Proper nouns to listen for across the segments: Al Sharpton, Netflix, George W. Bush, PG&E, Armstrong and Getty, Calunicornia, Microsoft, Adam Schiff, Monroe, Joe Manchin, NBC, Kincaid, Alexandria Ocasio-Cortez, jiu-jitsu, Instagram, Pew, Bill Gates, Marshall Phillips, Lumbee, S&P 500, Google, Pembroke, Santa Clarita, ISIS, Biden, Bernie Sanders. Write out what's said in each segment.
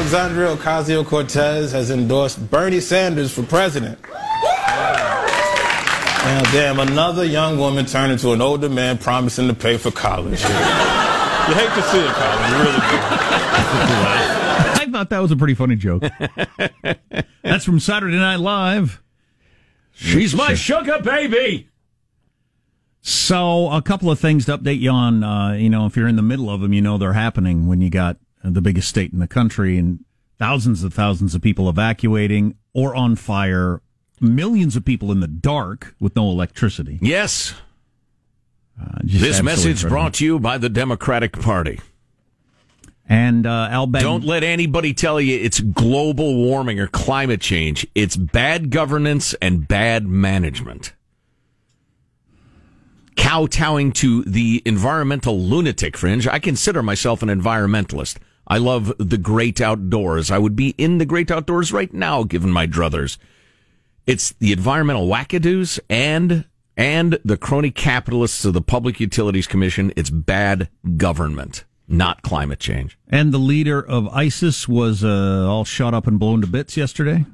Alexandria Ocasio-Cortez has endorsed Bernie Sanders for president. And damn, another young woman turned into an older man promising to pay for college. You hate to see it, college. You really do. I thought that was a pretty funny joke. That's from Saturday Night Live. She's my sugar baby. So a couple of things to update you on. If you're in the middle of them, you know they're happening when you got the biggest state in the country and thousands of people evacuating or on fire. Millions of people in the dark with no electricity. Yes. This message brought to you by the Democratic Party. And don't let anybody tell you it's global warming or climate change. It's bad governance and bad management. Kowtowing to the environmental lunatic fringe. I consider myself an environmentalist. I love the great outdoors. I would be in the great outdoors right now, given my druthers. It's the environmental wackadoos and the crony capitalists of the Public Utilities Commission. It's bad government, not climate change. And the leader of ISIS was all shot up and blown to bits yesterday.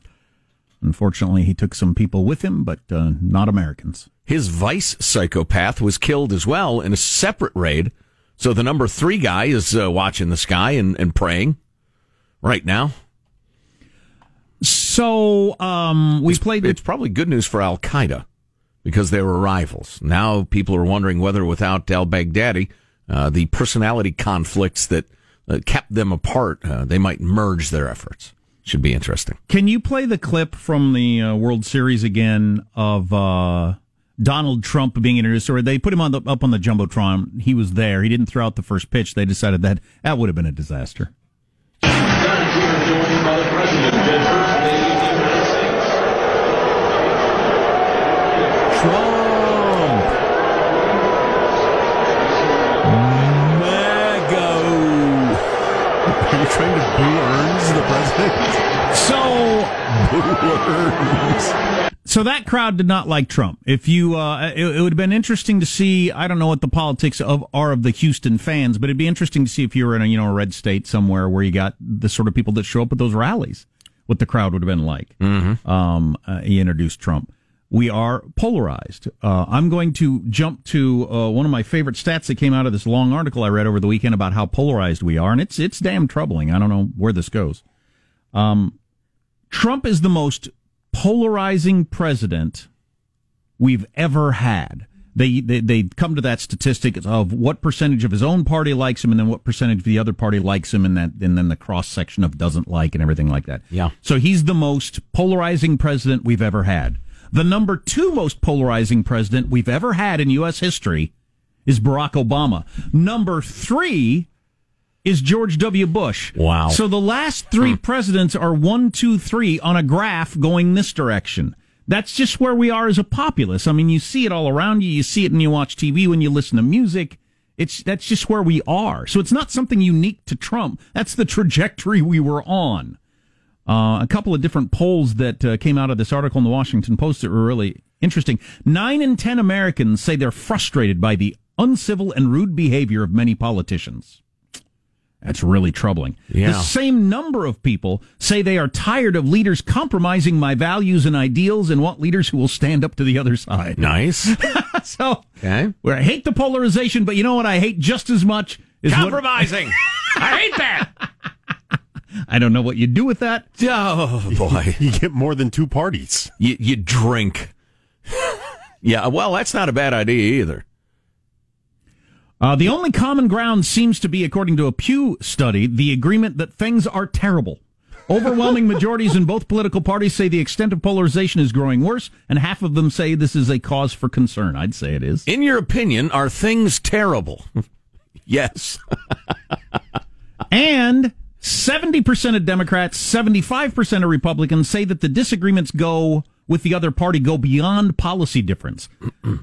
Unfortunately, he took some people with him, but not Americans. His vice psychopath was killed as well in a separate raid. So the number three guy is watching the sky and praying right now. So it's probably good news for Al-Qaeda because they were rivals. Now people are wondering whether without al-Baghdadi, the personality conflicts that kept them apart, they might merge their efforts. Should be interesting. Can you play the clip from the World Series again of Donald Trump being introduced? Or they put him up on the Jumbotron. He was there. He didn't throw out the first pitch. They decided that would have been a disaster. Trying to boo Earns, the president. So that crowd did not like Trump. If you, it would have been interesting to see. I don't know what the politics are of the Houston fans, but it'd be interesting to see if you were in a red state somewhere where you got the sort of people that show up at those rallies, what the crowd would have been like. Mm-hmm. He introduced Trump. We are polarized. I'm going to jump to one of my favorite stats that came out of this long article I read over the weekend about how polarized we are, and it's damn troubling. I don't know where this goes. Trump is the most polarizing president we've ever had. They come to that statistic of what percentage of his own party likes him, and then what percentage of the other party likes him, and then the cross section of doesn't like and everything like that. Yeah. So he's the most polarizing president we've ever had. The number two most polarizing president we've ever had in U.S. history is Barack Obama. Number three is George W. Bush. Wow. So the last three presidents are 1, 2, 3 on a graph going this direction. That's just where we are as a populace. I mean, you see it all around you. You see it when you watch TV, when you listen to music. That's just where we are. So it's not something unique to Trump. That's the trajectory we were on. A couple of different polls that came out of this article in the Washington Post that were really interesting. 9 in 10 Americans say they're frustrated by the uncivil and rude behavior of many politicians. That's really troubling. Yeah. The same number of people say they are tired of leaders compromising my values and ideals and want leaders who will stand up to the other side. Nice. So, okay. Where I hate the polarization, but you know what I hate just as much? Is compromising. I hate that. I don't know what you do with that. Oh, boy. You get more than two parties. You drink. Yeah, well, that's not a bad idea either. The only common ground seems to be, according to a Pew study, the agreement that things are terrible. Overwhelming majorities in both political parties say the extent of polarization is growing worse, and half of them say this is a cause for concern. I'd say it is. In your opinion, are things terrible? Yes. And 70% of Democrats, 75% of Republicans say that the disagreements go with the other party go beyond policy difference.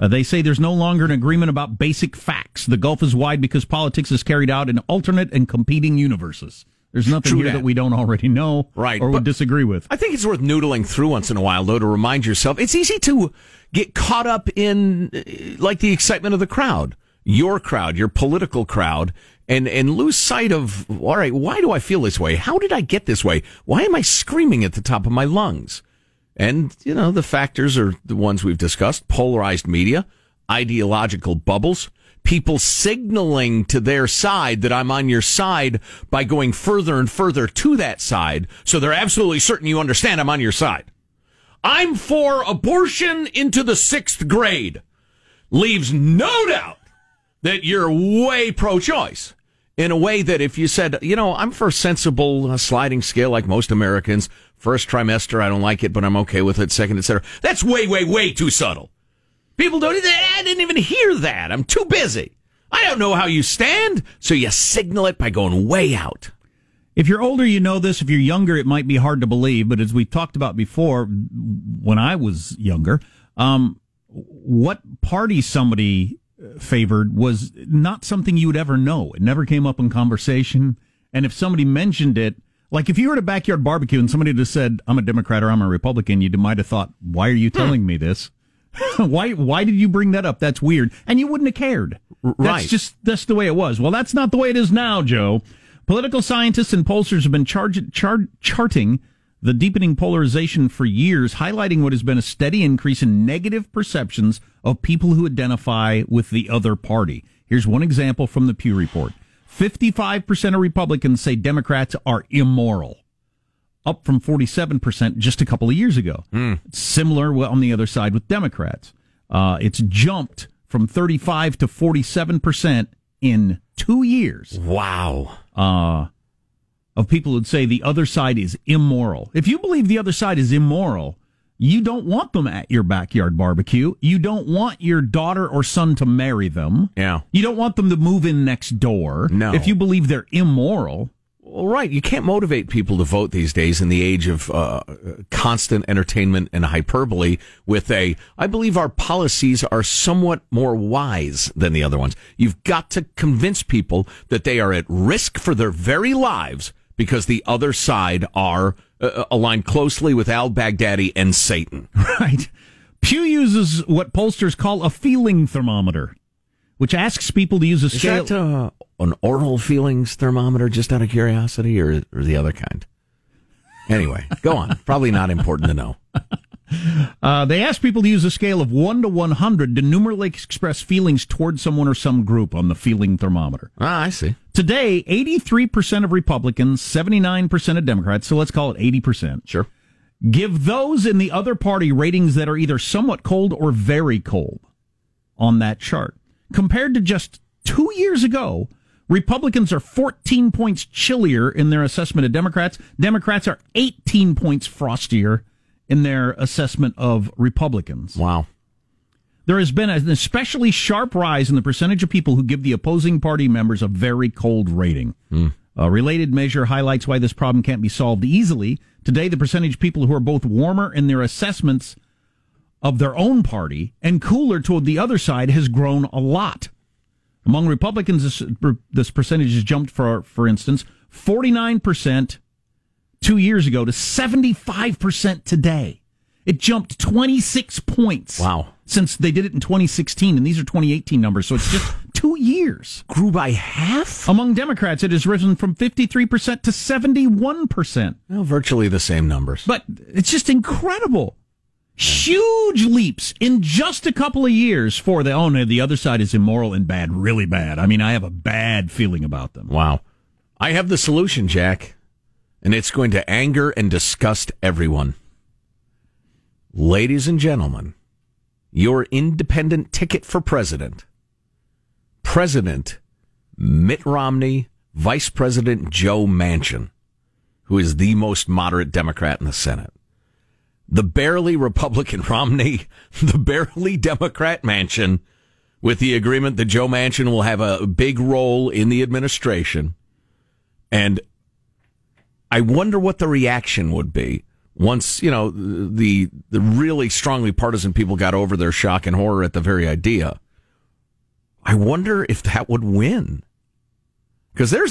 They say there's no longer an agreement about basic facts. The gulf is wide because politics is carried out in alternate and competing universes. There's nothing true here that we don't already know, right, or would disagree with. I think it's worth noodling through once in a while, though, to remind yourself. It's easy to get caught up in, like, the excitement of the crowd. your crowd, your political crowd, and lose sight of, all right, why do I feel this way? How did I get this way? Why am I screaming at the top of my lungs? And, you know, the factors are the ones we've discussed: polarized media, ideological bubbles, people signaling to their side that I'm on your side by going further and further to that side. So they're absolutely certain you understand I'm on your side. I'm for abortion into the 6th grade. Leaves no doubt that you're way pro-choice, in a way that if you said, you know, I'm for a sensible sliding scale like most Americans. First trimester, I don't like it, but I'm okay with it. Second, etc. That's way, way, way too subtle. People don't even, I didn't even hear that. I'm too busy. I don't know how you stand, so you signal it by going way out. If you're older, you know this. If you're younger, it might be hard to believe. But as we talked about before, when I was younger, what party somebody favored was not something you would ever know. It never came up in conversation. And if somebody mentioned it, like if you were at a backyard barbecue and somebody just said, I'm a Democrat or I'm a Republican, you might have thought, why are you telling me this? Why did you bring that up? That's weird. And you wouldn't have cared. Right. That's the way it was. Well, that's not the way it is now, Joe. Political scientists and pollsters have been charting the deepening polarization for years, highlighting what has been a steady increase in negative perceptions of people who identify with the other party. Here's one example from the Pew Report. 55% of Republicans say Democrats are immoral, up from 47% just a couple of years ago. Similar on the other side with Democrats. It's jumped from 35 to 47% in 2 years. Wow. Of people who'd say the other side is immoral. If you believe the other side is immoral, you don't want them at your backyard barbecue. You don't want your daughter or son to marry them. Yeah. You don't want them to move in next door. No. If you believe they're immoral. Well, right. You can't motivate people to vote these days in the age of constant entertainment and hyperbole with I believe our policies are somewhat more wise than the other ones. You've got to convince people that they are at risk for their very lives because the other side are aligned closely with Al Baghdadi and Satan. Right. Pew uses what pollsters call a feeling thermometer, which asks people to use a scale. Is that an oral feelings thermometer, just out of curiosity, or the other kind? Anyway, go on. Probably not important to know. They asked people to use a scale of 1 to 100 to numerically express feelings toward someone or some group on the feeling thermometer. Ah, I see. Today, 83% of Republicans, 79% of Democrats, so let's call it 80%. Sure. Give those in the other party ratings that are either somewhat cold or very cold on that chart. Compared to just 2 years ago, Republicans are 14 points chillier in their assessment of Democrats. Democrats are 18 points frostier in their assessment of Republicans. Wow. There has been an especially sharp rise in the percentage of people who give the opposing party members a very cold rating. A related measure highlights why this problem can't be solved easily. Today, the percentage of people who are both warmer in their assessments of their own party and cooler toward the other side has grown a lot. Among Republicans, this percentage has jumped, for instance, 49% 2 years ago to 75% today. It jumped 26 points. Wow. Since they did it in 2016, and these are 2018 numbers, so it's just 2 years. Grew by half? Among Democrats, it has risen from 53% to 71%. Well, virtually the same numbers. But it's just incredible. Huge leaps in just a couple of years for the other side is immoral and bad, really bad. I mean, I have a bad feeling about them. Wow. I have the solution, Jack, and it's going to anger and disgust everyone. Ladies and gentlemen, your independent ticket for president, President Mitt Romney, Vice President Joe Manchin, who is the most moderate Democrat in the Senate. The barely Republican Romney, the barely Democrat Manchin, with the agreement that Joe Manchin will have a big role in the administration. And I wonder what the reaction would be once, you know, the really strongly partisan people got over their shock and horror at the very idea. I wonder if that would win. Because there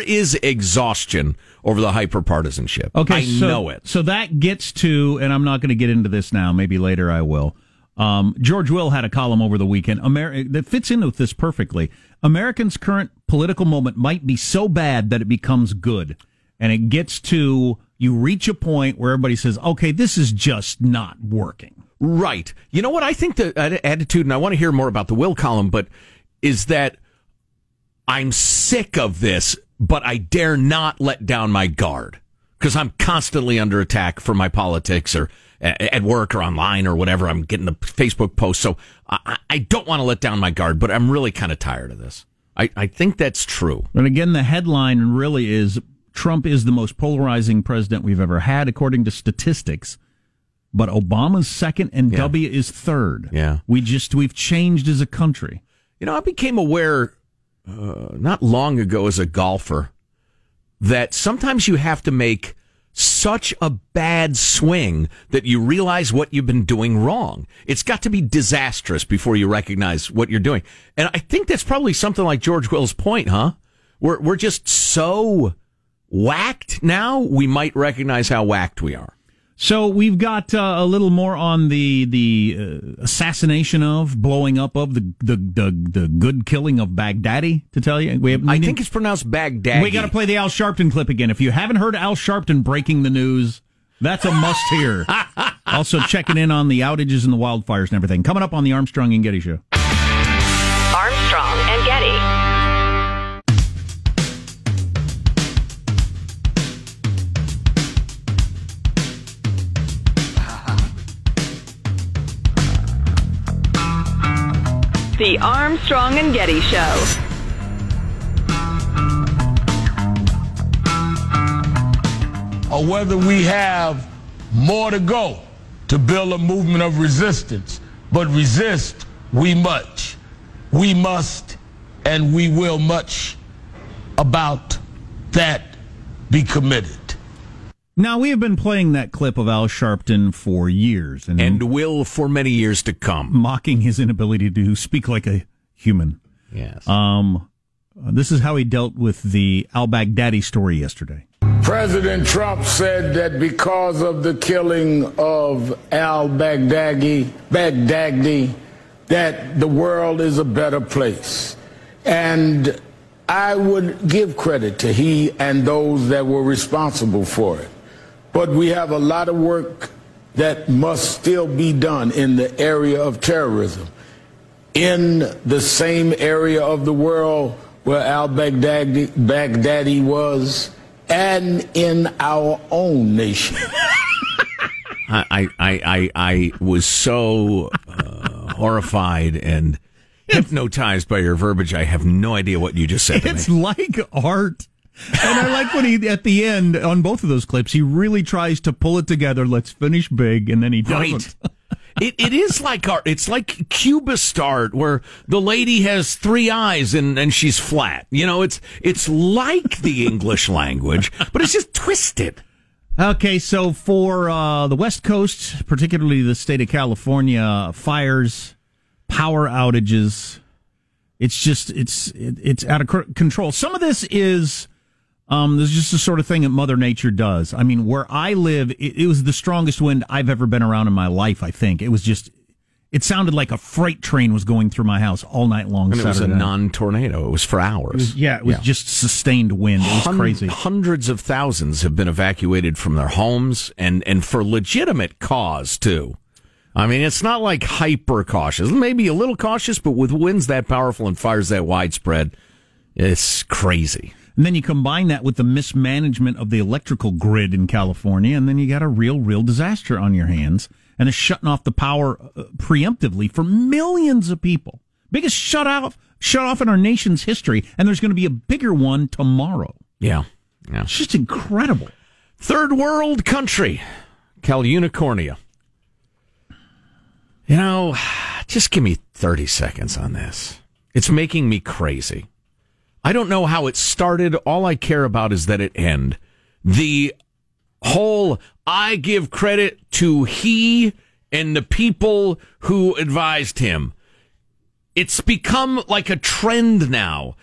is exhaustion over the hyper-partisanship. Okay, I know it. So that gets to, and I'm not going to get into this now, maybe later I will, George Will had a column over the weekend that fits in with this perfectly. Americans' current political moment might be so bad that it becomes good. And it gets to, you reach a point where everybody says, okay, this is just not working. Right. You know what? I think the attitude, and I want to hear more about the Will column, but is that I'm sick of this, but I dare not let down my guard because I'm constantly under attack for my politics or at work or online or whatever. I'm getting the Facebook post. So I don't want to let down my guard, but I'm really kind of tired of this. I think that's true. And again, the headline really is Trump is the most polarizing president we've ever had, according to statistics. But Obama's second and W is third. Yeah. We've changed as a country. You know, I became aware not long ago as a golfer that sometimes you have to make such a bad swing that you realize what you've been doing wrong. It's got to be disastrous before you recognize what you're doing. And I think that's probably something like George Will's point, huh? We're just so whacked now, we might recognize how whacked we are. So we've got a little more on the assassination of, blowing up of, the good killing of Baghdadi, to tell you. I think it's pronounced Baghdadi. We got to play the Al Sharpton clip again. If you haven't heard Al Sharpton breaking the news, that's a must hear. Also checking in on the outages and the wildfires and everything. Coming up on the Armstrong and Getty Show. Armstrong and Getty. The Armstrong and Getty Show. Or whether we have more to go to build a movement of resistance, but resist we must, and we will much about that be committed. Now, we have been playing that clip of Al Sharpton for years. And will for many years to come. Mocking his inability to speak like a human. Yes. This is how he dealt with the al-Baghdadi story yesterday. President Trump said that because of the killing of al-Baghdadi, that the world is a better place. And I would give credit to he and those that were responsible for it. But we have a lot of work that must still be done in the area of terrorism, in the same area of the world where al-Baghdadi was, and in our own nation. I was so horrified and hypnotized by your verbiage. I have no idea what you just said to me. It's like art. And I like when he, at the end, on both of those clips, he really tries to pull it together. Let's finish big, and then he doesn't. Right. It is like art. It's like Cubist art, where the lady has three eyes and she's flat. You know, it's like the English language, but it's just twisted. Okay, so for the West Coast, particularly the state of California, fires, power outages. It's just, it's out of control. Some of this is, there's just the sort of thing that Mother Nature does. I mean, where I live, it was the strongest wind I've ever been around in my life, I think. It was just, it sounded like a freight train was going through my house all night long. And it was a non-tornado. It was for hours. It was just sustained wind. It was crazy. Hundreds of thousands have been evacuated from their homes and for legitimate cause, too. I mean, it's not like hyper cautious. Maybe a little cautious, but with winds that powerful and fires that widespread, it's crazy. And then you combine that with the mismanagement of the electrical grid in California, and then you got a real disaster on your hands, and it's shutting off the power preemptively for millions of people. Biggest shut off in our nation's history, and there's going to be a bigger one tomorrow. Yeah. It's just incredible. Third world country, Calunicornia. You know, just give me 30 seconds on this. It's making me crazy. I don't know how it started. All I care about is that it end. The whole, I give credit to he and the people who advised him. It's become like a trend now.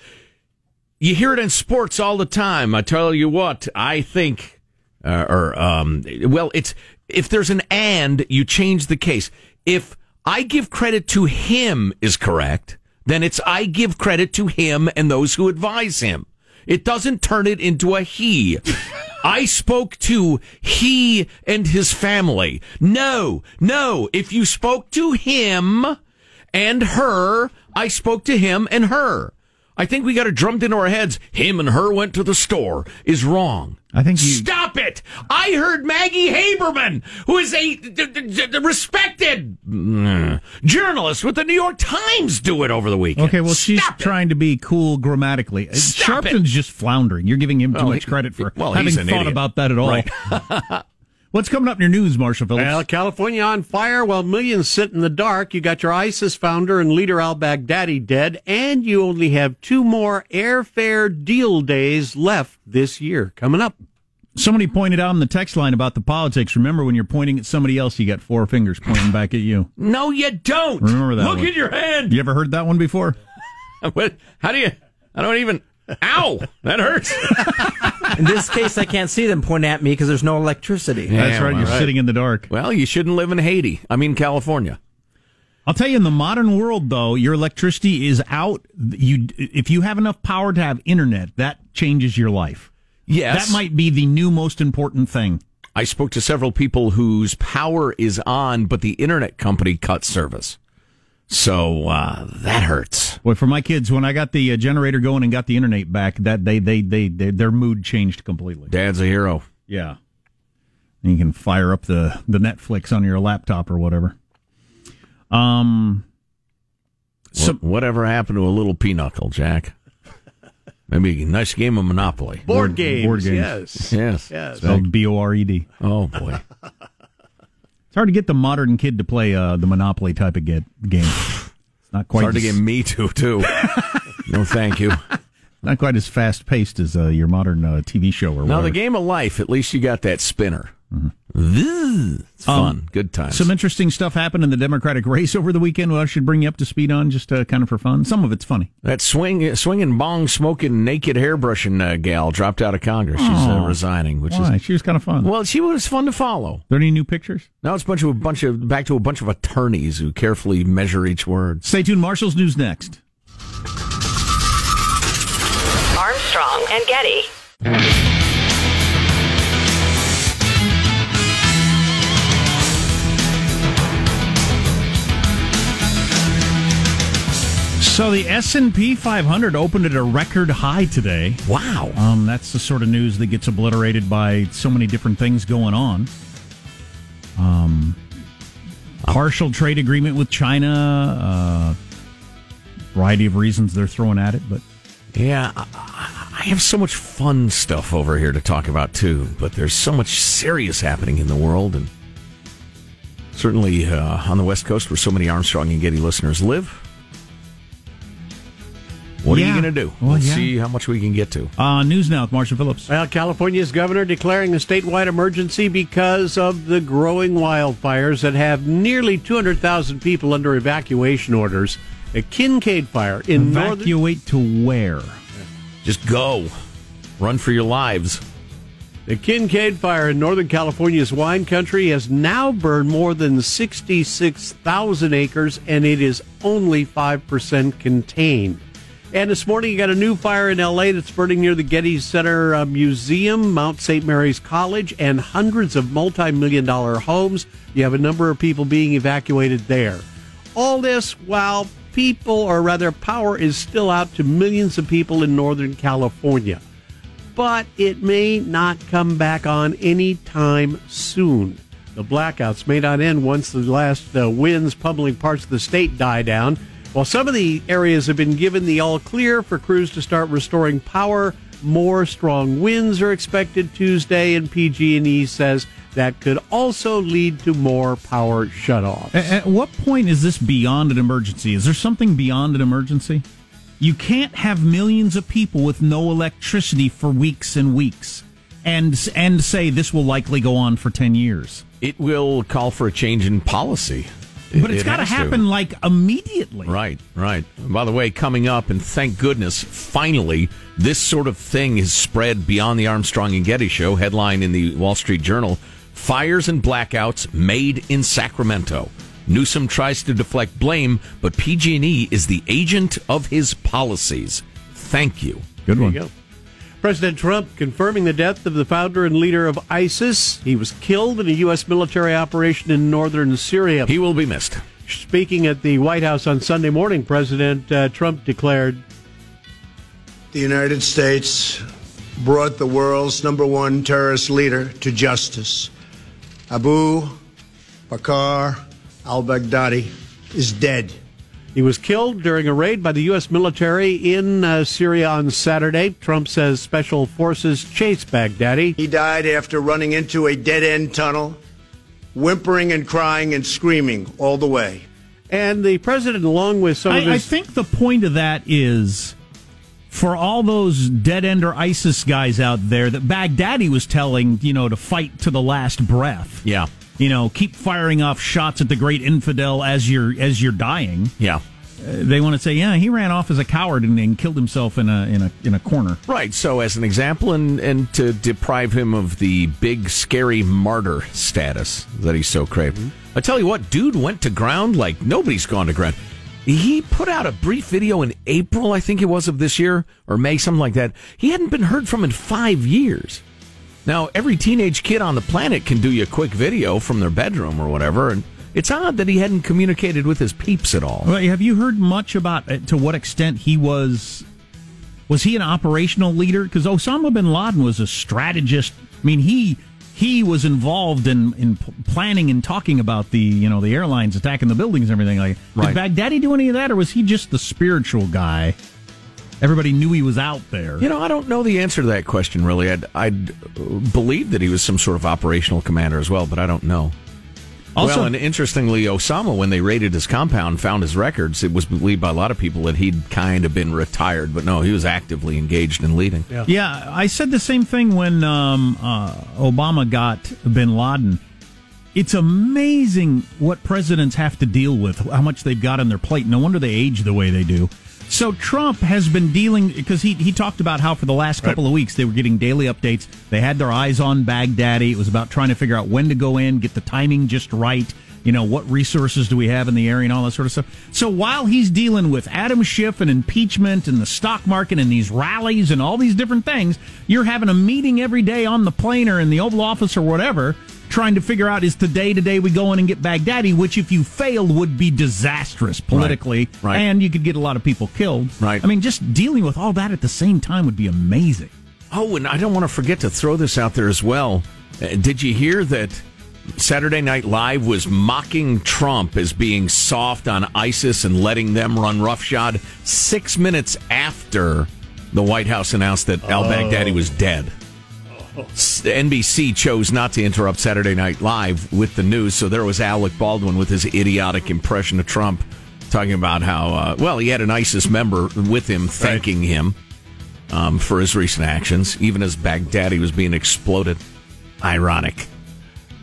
You hear it in sports all the time. I tell you what, I think, well, it's if there's an and, you change the case. If I give credit to him is correct, then it's I give credit to him and those who advise him. It doesn't turn it into a he. I spoke to he and his family. No. If you spoke to him and her, I spoke to him and her. I think we got it drummed into our heads. Him and her went to the store is wrong. I think stop it! I heard Maggie Haberman, who is a respected journalist with the New York Times, do it over the weekend. Okay, well, she's trying to be cool grammatically. Sharpton's just floundering. You're giving him too much credit for having thought about that at all. Right. What's coming up in your news, Marshall Phillips? Well, California on fire while millions sit in the dark. You got your ISIS founder and leader al Baghdadi dead, and you only have 2 more airfare deal days left this year. Coming up. Somebody pointed out in the text line about the politics. Remember, when you're pointing at somebody else, you got 4 fingers pointing back at you. No, you don't. Remember that. Look at your hand. You ever heard that one before? I don't even. Ow! That hurts. In this case, I can't see them point at me because there's no electricity. Yeah, that's right. You're sitting in the dark. Well, you shouldn't live in California. I'll tell you, in the modern world, though, your electricity is out. If you have enough power to have internet, that changes your life. Yes. That might be the new most important thing. I spoke to several people whose power is on, but the internet company cut service. So that hurts. Well, for my kids, when I got the generator going and got the internet back, that their mood changed completely. Dad's a hero. Yeah, and you can fire up the Netflix on your laptop or whatever. So whatever happened to a little pinochle, Jack? Maybe a nice game of Monopoly. Board games. Yes. Spelled B-O-R-E-D. Oh boy. It's hard to get the modern kid to play the Monopoly type of game. It's not quite. It's hard to get me to, too. No, thank you. Not quite as fast-paced as your modern TV show or whatever. Now, the game of life, at least you got that spinner. Mm-hmm. It's fun. Good times. Some interesting stuff happened in the Democratic race over the weekend. Well, I should bring you up to speed on just kind of for fun. Some of it's funny. That swinging, bong-smoking, naked hairbrushing gal dropped out of Congress. She's resigning. She was kind of fun. Well, she was fun to follow. Are there any new pictures? Now it's back to a bunch of attorneys who carefully measure each word. Stay tuned. Marshall's News next. Armstrong and Getty. So the S&P 500 opened at a record high today. Wow. That's the sort of news that gets obliterated by so many different things going on. Partial trade agreement with China. Variety of reasons they're throwing at it. But yeah, I have so much fun stuff over here to talk about, too. But there's so much serious happening in the world. And certainly on the West Coast, where so many Armstrong and Getty listeners live. What are you going to do? Well, Let's see how much we can get to. News now with Marshall Phillips. Well, California's governor declaring a statewide emergency because of the growing wildfires that have nearly 200,000 people under evacuation orders. A Kincaid fire in northern... Evacuate to where? Just go. Run for your lives. The Kincaid fire in Northern California's wine country has now burned more than 66,000 acres, and it is only 5% contained. And this morning, you got a new fire in L.A. that's burning near the Getty Center Museum, Mount St. Mary's College, and hundreds of multi-million-dollar homes. You have a number of people being evacuated there. All this while power is still out to millions of people in Northern California. But it may not come back on any time soon. The blackouts may not end once the last winds pummeling parts of the state die down. While some of the areas have been given the all-clear for crews to start restoring power, more strong winds are expected Tuesday, and PG&E says that could also lead to more power shutoffs. At what point is this beyond an emergency? Is there something beyond an emergency? You can't have millions of people with no electricity for weeks and weeks and say this will likely go on for 10 years. It will call for a change in policy. But it's got to happen, immediately. Right. By the way, coming up, and thank goodness, finally, this sort of thing is spread beyond the Armstrong and Getty Show. Headline in the Wall Street Journal, Fires and Blackouts Made in Sacramento. Newsom tries to deflect blame, but PG&E is the agent of his policies. Thank you. Good one. There you go. President Trump confirming the death of the founder and leader of ISIS. He was killed in a U.S. military operation in northern Syria. He will be missed. Speaking at the White House on Sunday morning, President Trump declared, "The United States brought the world's #1 terrorist leader to justice. Abu Bakr al Baghdadi is dead." He was killed during a raid by the U.S. military in Syria on Saturday. Trump says special forces chased Baghdadi. He died after running into a dead-end tunnel, whimpering and crying and screaming all the way. And the president, along with some of his... I think the point of that is, for all those dead-ender ISIS guys out there, that Baghdadi was telling, to fight to the last breath. Yeah. Keep firing off shots at the great infidel as you're dying. Yeah, they want to say, he ran off as a coward and killed himself in a corner. Right. So as an example, and to deprive him of the big scary martyr status that he so craved. Mm-hmm. I tell you what, dude went to ground like nobody's gone to ground. He put out a brief video in April, I think it was, of this year or May, something like that. He hadn't been heard from in 5 years. Now, every teenage kid on the planet can do you a quick video from their bedroom or whatever, and it's odd that he hadn't communicated with his peeps at all. Well, have you heard much about to what extent he was he an operational leader? Because Osama bin Laden was a strategist. I mean, he was involved in planning and talking about the airlines attacking the buildings and everything like that. Did Baghdadi do any of that, or was he just the spiritual guy? Everybody knew he was out there. I don't know the answer to that question, really. I'd believe that he was some sort of operational commander as well, but I don't know. Also, well, and interestingly, Osama, when they raided his compound, found his records. It was believed by a lot of people that he'd kind of been retired, but no, he was actively engaged in leading. Yeah, I said the same thing when Obama got bin Laden. It's amazing what presidents have to deal with, how much they've got on their plate. No wonder they age the way they do. So Trump has been dealing, because he talked about how for the last couple of weeks they were getting daily updates. They had their eyes on Baghdadi. It was about trying to figure out when to go in, get the timing just right. What resources do we have in the area and all that sort of stuff. So while he's dealing with Adam Schiff and impeachment and the stock market and these rallies and all these different things, you're having a meeting every day on the plane or in the Oval Office or whatever, trying to figure out, is today we go in and get Baghdadi, which if you failed would be disastrous politically, right. And you could get a lot of people killed. Right. I mean, just dealing with all that at the same time would be amazing. Oh, and I don't want to forget to throw this out there as well. Did you hear that Saturday Night Live was mocking Trump as being soft on ISIS and letting them run roughshod 6 minutes after the White House announced that al-Baghdadi was dead? NBC chose not to interrupt Saturday Night Live with the news, so there was Alec Baldwin with his idiotic impression of Trump, talking about how, he had an ISIS member with him thanking him for his recent actions, even as Baghdadi was being exploded. Ironic.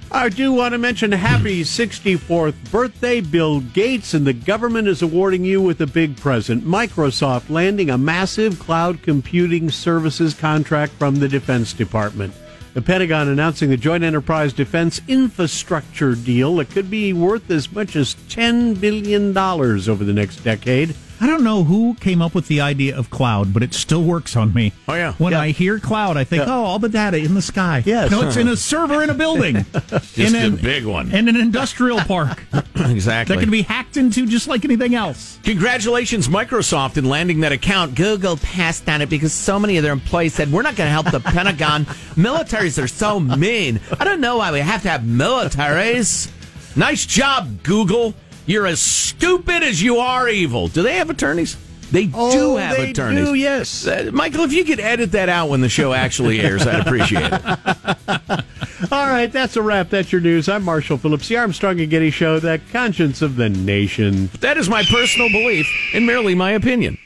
I do want to mention happy 64th birthday, Bill Gates, and the government is awarding you with a big present. Microsoft landing a massive cloud computing services contract from the Defense Department. The Pentagon announcing the Joint Enterprise Defense Infrastructure deal that could be worth as much as $10 billion over the next decade. I don't know who came up with the idea of cloud, but it still works on me. Oh, yeah. When I hear cloud, I think, all the data in the sky. Yes. No, it's in a server in a building. Just a big one. In an industrial park. Exactly. That can be hacked into just like anything else. Congratulations, Microsoft, in landing that account. Google passed on it because so many of their employees said, we're not going to help the Pentagon. Militaries are so mean. I don't know why we have to have militaries. Nice job, Google. You're as stupid as you are evil. Do they have attorneys? They do have attorneys. They do, yes. Michael, if you could edit that out when the show actually airs, I'd appreciate it. All right, that's a wrap. That's your news. I'm Marshall Phillips, the Armstrong and Getty Show, the conscience of the nation. That is my personal belief and merely my opinion.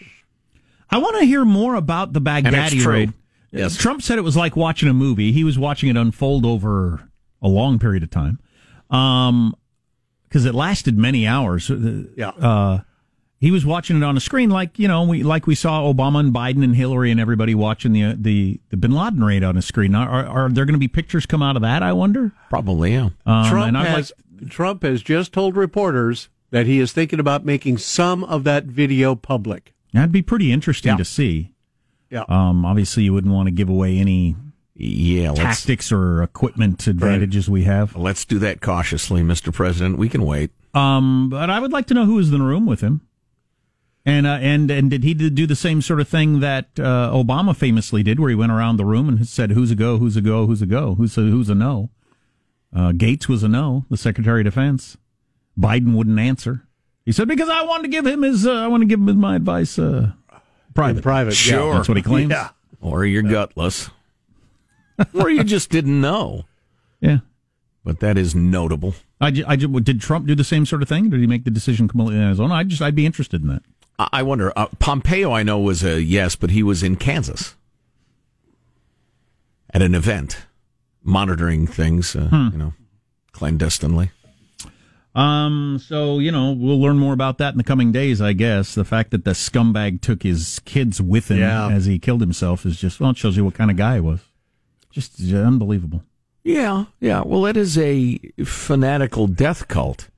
I want to hear more about the Baghdadi raid. Yes. Trump said it was like watching a movie. He was watching it unfold over a long period of time. Because it lasted many hours. Yeah. He was watching it on a screen like we saw Obama and Biden and Hillary and everybody watching the bin Laden raid on a screen. Are there going to be pictures come out of that, I wonder? Probably, yeah. Trump and I'd has Trump has just told reporters that he is thinking about making some of that video public. That'd be pretty interesting to see. Yeah. Obviously, you wouldn't want to give away any tactics or equipment advantages we have. Let's do that cautiously, Mr. President. We can wait. But I would like to know who was in the room with him. And did he do the same sort of thing that Obama famously did, where he went around the room and said, who's a go, who's a go, who's a go, who's a no? Gates was a no, the Secretary of Defense. Biden wouldn't answer. He said, because I wanted to give him my advice private. Sure. Yeah, that's what he claims. Yeah. Or you're gutless. Or you just didn't know. Yeah. But that is notable. Did Trump do the same sort of thing? Or did he make the decision completely on his own? I'd be interested in that. I wonder. Pompeo, I know, was a yes, but he was in Kansas at an event, monitoring things, clandestinely. So, we'll learn more about that in the coming days, I guess. The fact that the scumbag took his kids with him as he killed himself is just, it shows you what kind of guy he was. Just unbelievable. Yeah. Well, that is a fanatical death cult.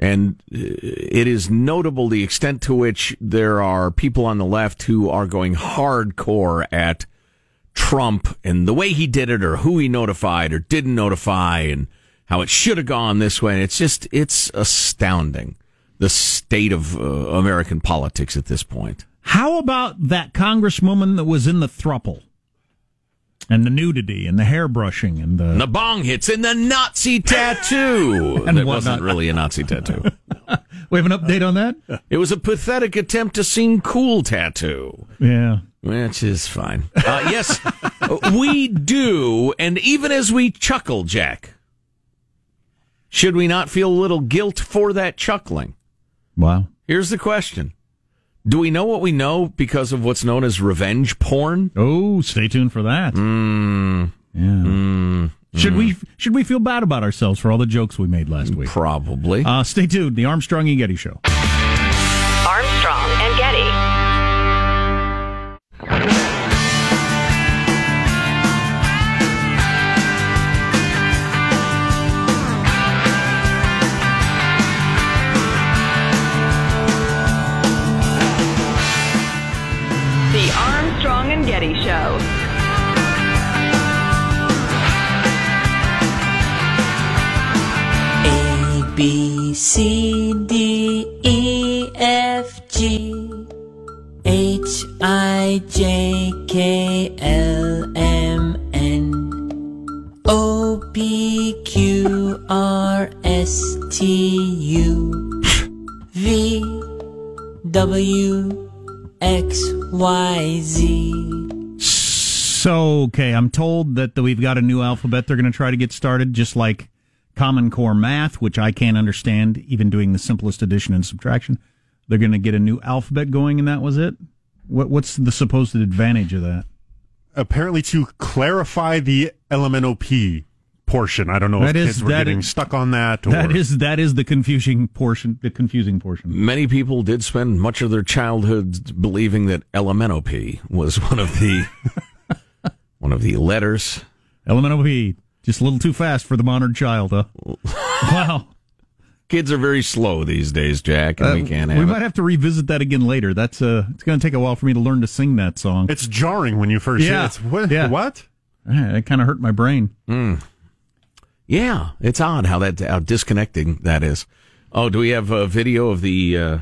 And it is notable the extent to which there are people on the left who are going hardcore at Trump and the way he did it or who he notified or didn't notify and how it should have gone this way. And it's astounding, the state of American politics at this point. How about that congresswoman that was in the throuple? And the nudity, and the hair brushing, and the bong hits, and the Nazi tattoo. And it wasn't really a Nazi tattoo. We have an update on that? It was a pathetic attempt to seem cool tattoo. Yeah. Which is fine. Yes, we do, and even as we chuckle, Jack, should we not feel a little guilt for that chuckling? Wow. Here's the question. Do we know what we know because of what's known as revenge porn? Oh, stay tuned for that. Yeah. Should we feel bad about ourselves for all the jokes we made last week? Probably. Stay tuned. The Armstrong and Getty Show. Armstrong and Getty. Getty Show. A, B, C, D, E, F, G, H, I, J, K, L, M, N, O, P, Q, R, S, T, U, V, W, X, Y, Z. So, okay, I'm told that we've got a new alphabet they're going to try to get started, just like Common Core math, which I can't understand, even doing the simplest addition and subtraction. They're going to get a new alphabet going, and that was it? What's the supposed advantage of that? Apparently to clarify the LMNOP portion. I don't know if kids were getting stuck on that. Or... That is the confusing portion. Many people did spend much of their childhood believing that LMNOP was one of the letters. LMNOP, just a little too fast for the modern child, huh? Wow. Kids are very slow these days, Jack, and we can't have it. We might have to revisit that again later. That's it's going to take a while for me to learn to sing that song. It's jarring when you first hear it. It's, what? It kind of hurt my brain. Yeah, it's odd how disconnecting that is. Oh, do we have a video of the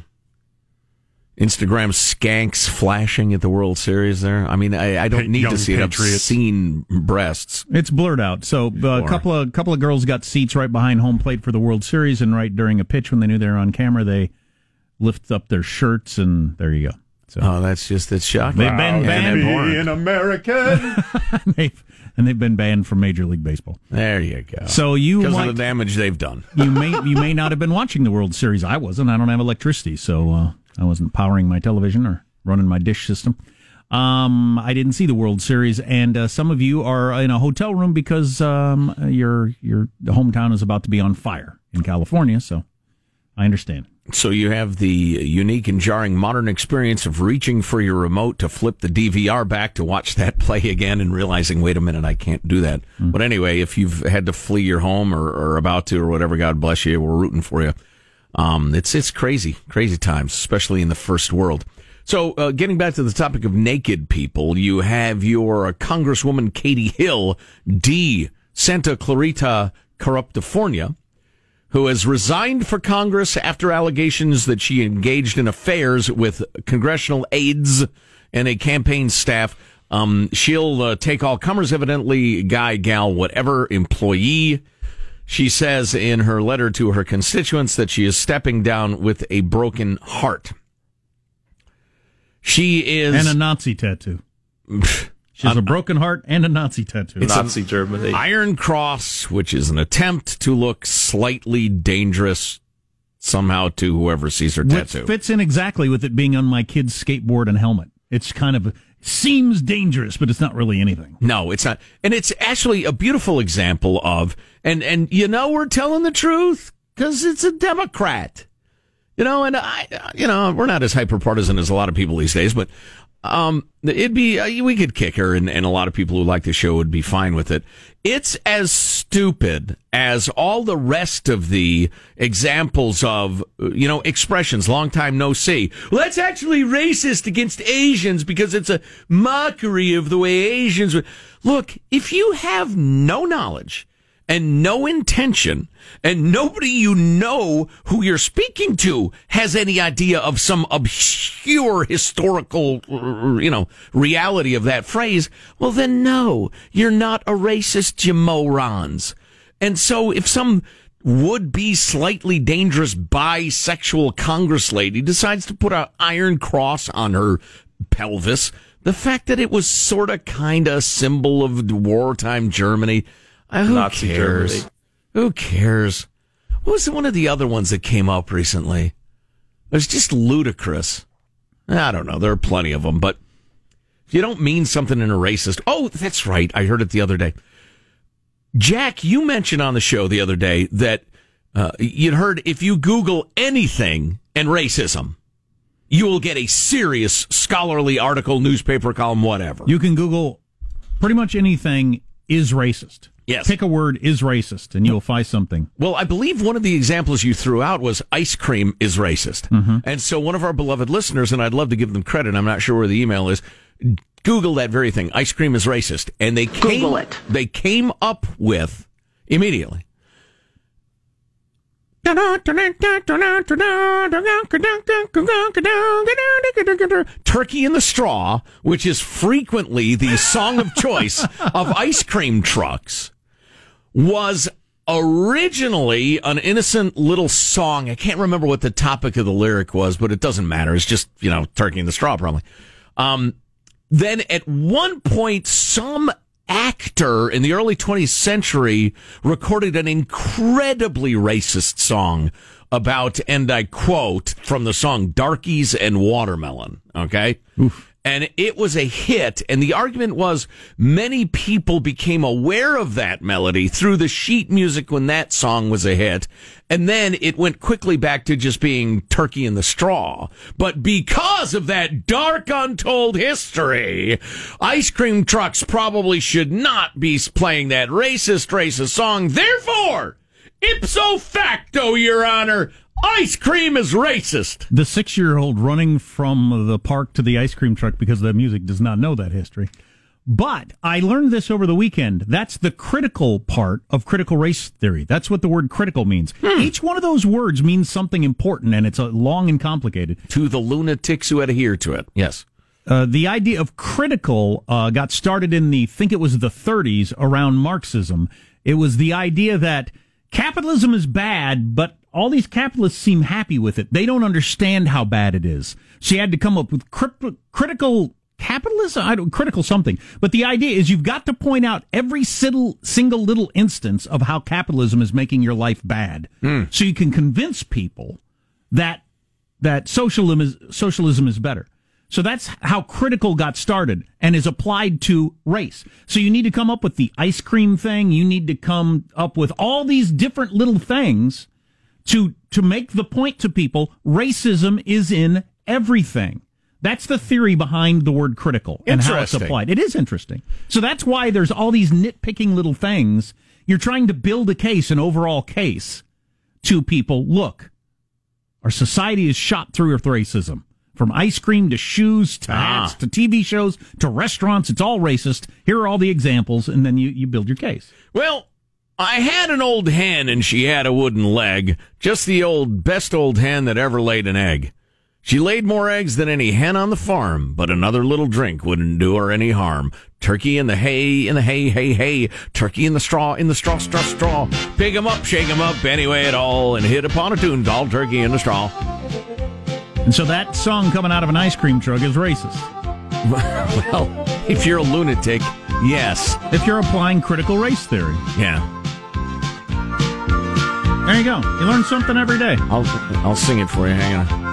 Instagram skanks flashing at the World Series there? I mean, I don't need to see it. Obscene breasts. It's blurred out. So a couple of girls got seats right behind home plate for the World Series, and right during a pitch when they knew they were on camera, they lift up their shirts, and there you go. So, that's just shocking. They've been banned. Be an American. They've been banned from Major League Baseball. There you go. So because of the damage they've done. You may not have been watching the World Series. I wasn't. I don't have electricity, so I wasn't powering my television or running my dish system. I didn't see the World Series, and some of you are in a hotel room because your hometown is about to be on fire in California. So I understand. So you have the unique and jarring modern experience of reaching for your remote to flip the DVR back to watch that play again and realizing, wait a minute, I can't do that. Mm-hmm. But anyway, if you've had to flee your home or about to or whatever, God bless you, we're rooting for you. It's crazy times, especially in the first world. So getting back to the topic of naked people, you have your Congresswoman Katie Hill, D, Santa Clarita, Corruptifornia, who has resigned for Congress after allegations that she engaged in affairs with congressional aides and a campaign staff. She'll take all comers, evidently, guy, gal, whatever, employee. She says in her letter to her constituents that she is stepping down with a broken heart. She is... And a Nazi tattoo. She has a broken heart and a Nazi tattoo. It's Nazi Germany. Iron Cross, which is an attempt to look slightly dangerous somehow to whoever sees her tattoo. Which fits in exactly with it being on my kid's skateboard and helmet. It's kind of seems dangerous, but it's not really anything. No, it's not. And it's actually a beautiful example of, and you know, we're telling the truth because it's a Democrat. You know, and we're not as hyper-partisan as a lot of people these days, but... it'd be, we could kick her, and a lot of people who like the show would be fine with it. It's as stupid as all the rest of the examples of, you know, expressions, long time no see. Well, that's actually racist against Asians because it's a mockery of the way Asians would. Look, if you have no knowledge and no intention, and nobody you know who you're speaking to has any idea of some obscure historical, you know, reality of that phrase, well, then no, you're not a racist, you morons. And so if some would-be slightly dangerous bisexual Congress lady decides to put an iron cross on her pelvis, the fact that it was sort of kind of a symbol of wartime Germany... Who Nazi cares? Germany. Who cares? What was one of the other ones that came up recently? It was just ludicrous. I don't know. There are plenty of them, but if you don't mean something in a racist... Oh, that's right. I heard it the other day. Jack, you mentioned on the show the other day that you'd heard if you Google anything and racism, you will get a serious scholarly article, newspaper column, whatever. You can Google pretty much anything is racist. Yes. Pick a word, is racist, and you'll find something. Well, I believe one of the examples you threw out was ice cream is racist. Mm-hmm. And so one of our beloved listeners, and I'd love to give them credit, I'm not sure where the email is, Google that very thing, ice cream is racist. And they came, Google it. They came up with, immediately, Turkey in the Straw, which is frequently the song of choice of ice cream trucks, was originally an innocent little song. I can't remember what the topic of the lyric was, but it doesn't matter. It's just, you know, Turkey in the Straw, probably. Then at one point, some actor in the early 20th century recorded an incredibly racist song about, and I quote from the song, "Darkies and Watermelon." Okay? Oof. And it was a hit, and the argument was many people became aware of that melody through the sheet music when that song was a hit, and then it went quickly back to just being Turkey in the Straw. But because of that dark, untold history, ice cream trucks probably should not be playing that racist song. Therefore, ipso facto, Your Honor, ice cream is racist. The 6-year-old running from the park to the ice cream truck because the music does not know that history. But I learned this over the weekend. That's the critical part of critical race theory. That's what the word critical means. Each one of those words means something important, and it's long and complicated. To the lunatics who adhere to it. Yes. The idea of critical got started in the 30s around Marxism. It was the idea that capitalism is bad, but all these capitalists seem happy with it. They don't understand how bad it is. So you had to come up with critical capitalism? Critical something. But the idea is you've got to point out every single little instance of how capitalism is making your life bad. So you can convince people that socialism is better. So that's how critical got started and is applied to race. So you need to come up with the ice cream thing. You need to come up with all these different little things to make the point to people, racism is in everything. That's the theory behind the word critical and how it's applied. It is interesting. So that's why there's all these nitpicking little things. You're trying to build a case, an overall case, to people. Look, our society is shot through with racism. From ice cream to shoes to ads to TV shows to restaurants, it's all racist. Here are all the examples, and then you build your case. Well, I had an old hen, and she had a wooden leg. Just the best old hen that ever laid an egg. She laid more eggs than any hen on the farm, but another little drink wouldn't do her any harm. Turkey in the hay, hay, hay. Turkey in the straw, straw, straw. Pick 'em up, shake 'em up, any way at all, and hit upon a tune, doll turkey in the straw. And so that song coming out of an ice cream truck is racist. Well, if you're a lunatic, yes. If you're applying critical race theory. Yeah. There you go. You learn something every day. I'll sing it for you. Hang on.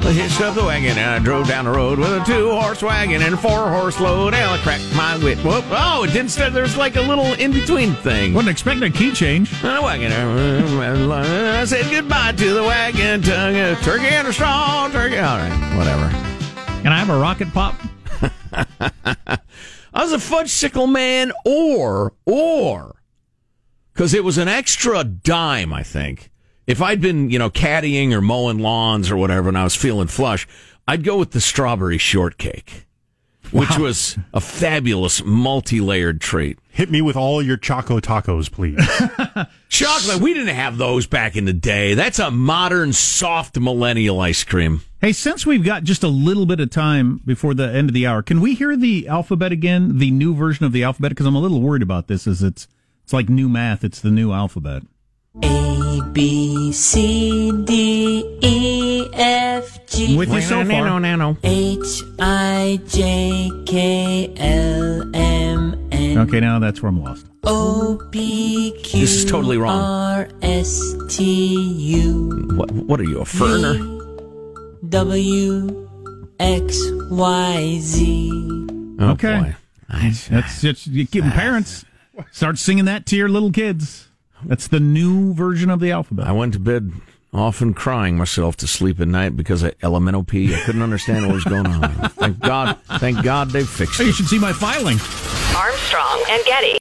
I hitched up the wagon and I drove down the road with a 2-horse wagon and a 4-horse load. And I cracked my whip. Whoop. Oh, it didn't start. There's like a little in-between thing. Wasn't expecting a key change. And a wagon. I said goodbye to the wagon. Turkey and a straw. Turkey. All right. Whatever. Can I have a rocket pop? I was a fudge sickle man or. Because it was an extra dime, I think. If I'd been, caddying or mowing lawns or whatever and I was feeling flush, I'd go with the strawberry shortcake, which was a fabulous multi-layered treat. Hit me with all your Choco Tacos, please. Chocolate, we didn't have those back in the day. That's a modern, soft millennial ice cream. Hey, since we've got just a little bit of time before the end of the hour, can we hear the alphabet again, the new version of the alphabet? Because I'm a little worried about this. It's like new math. It's the new alphabet. A, B, C, D, E, F, G. With you so far. H, I, J, K, L, M, N. Okay, now that's where I'm lost. O, P, Q, this is totally wrong. R, S, T, U. What are you, a ferner? V, W, X, Y, Z. Oh, okay. Boy. That's just, you're giving parents. Start singing that to your little kids. That's the new version of the alphabet. I went to bed often crying myself to sleep at night because of LMNOP. I couldn't understand what was going on. Thank God they fixed it. You should see my filing. Armstrong and Getty.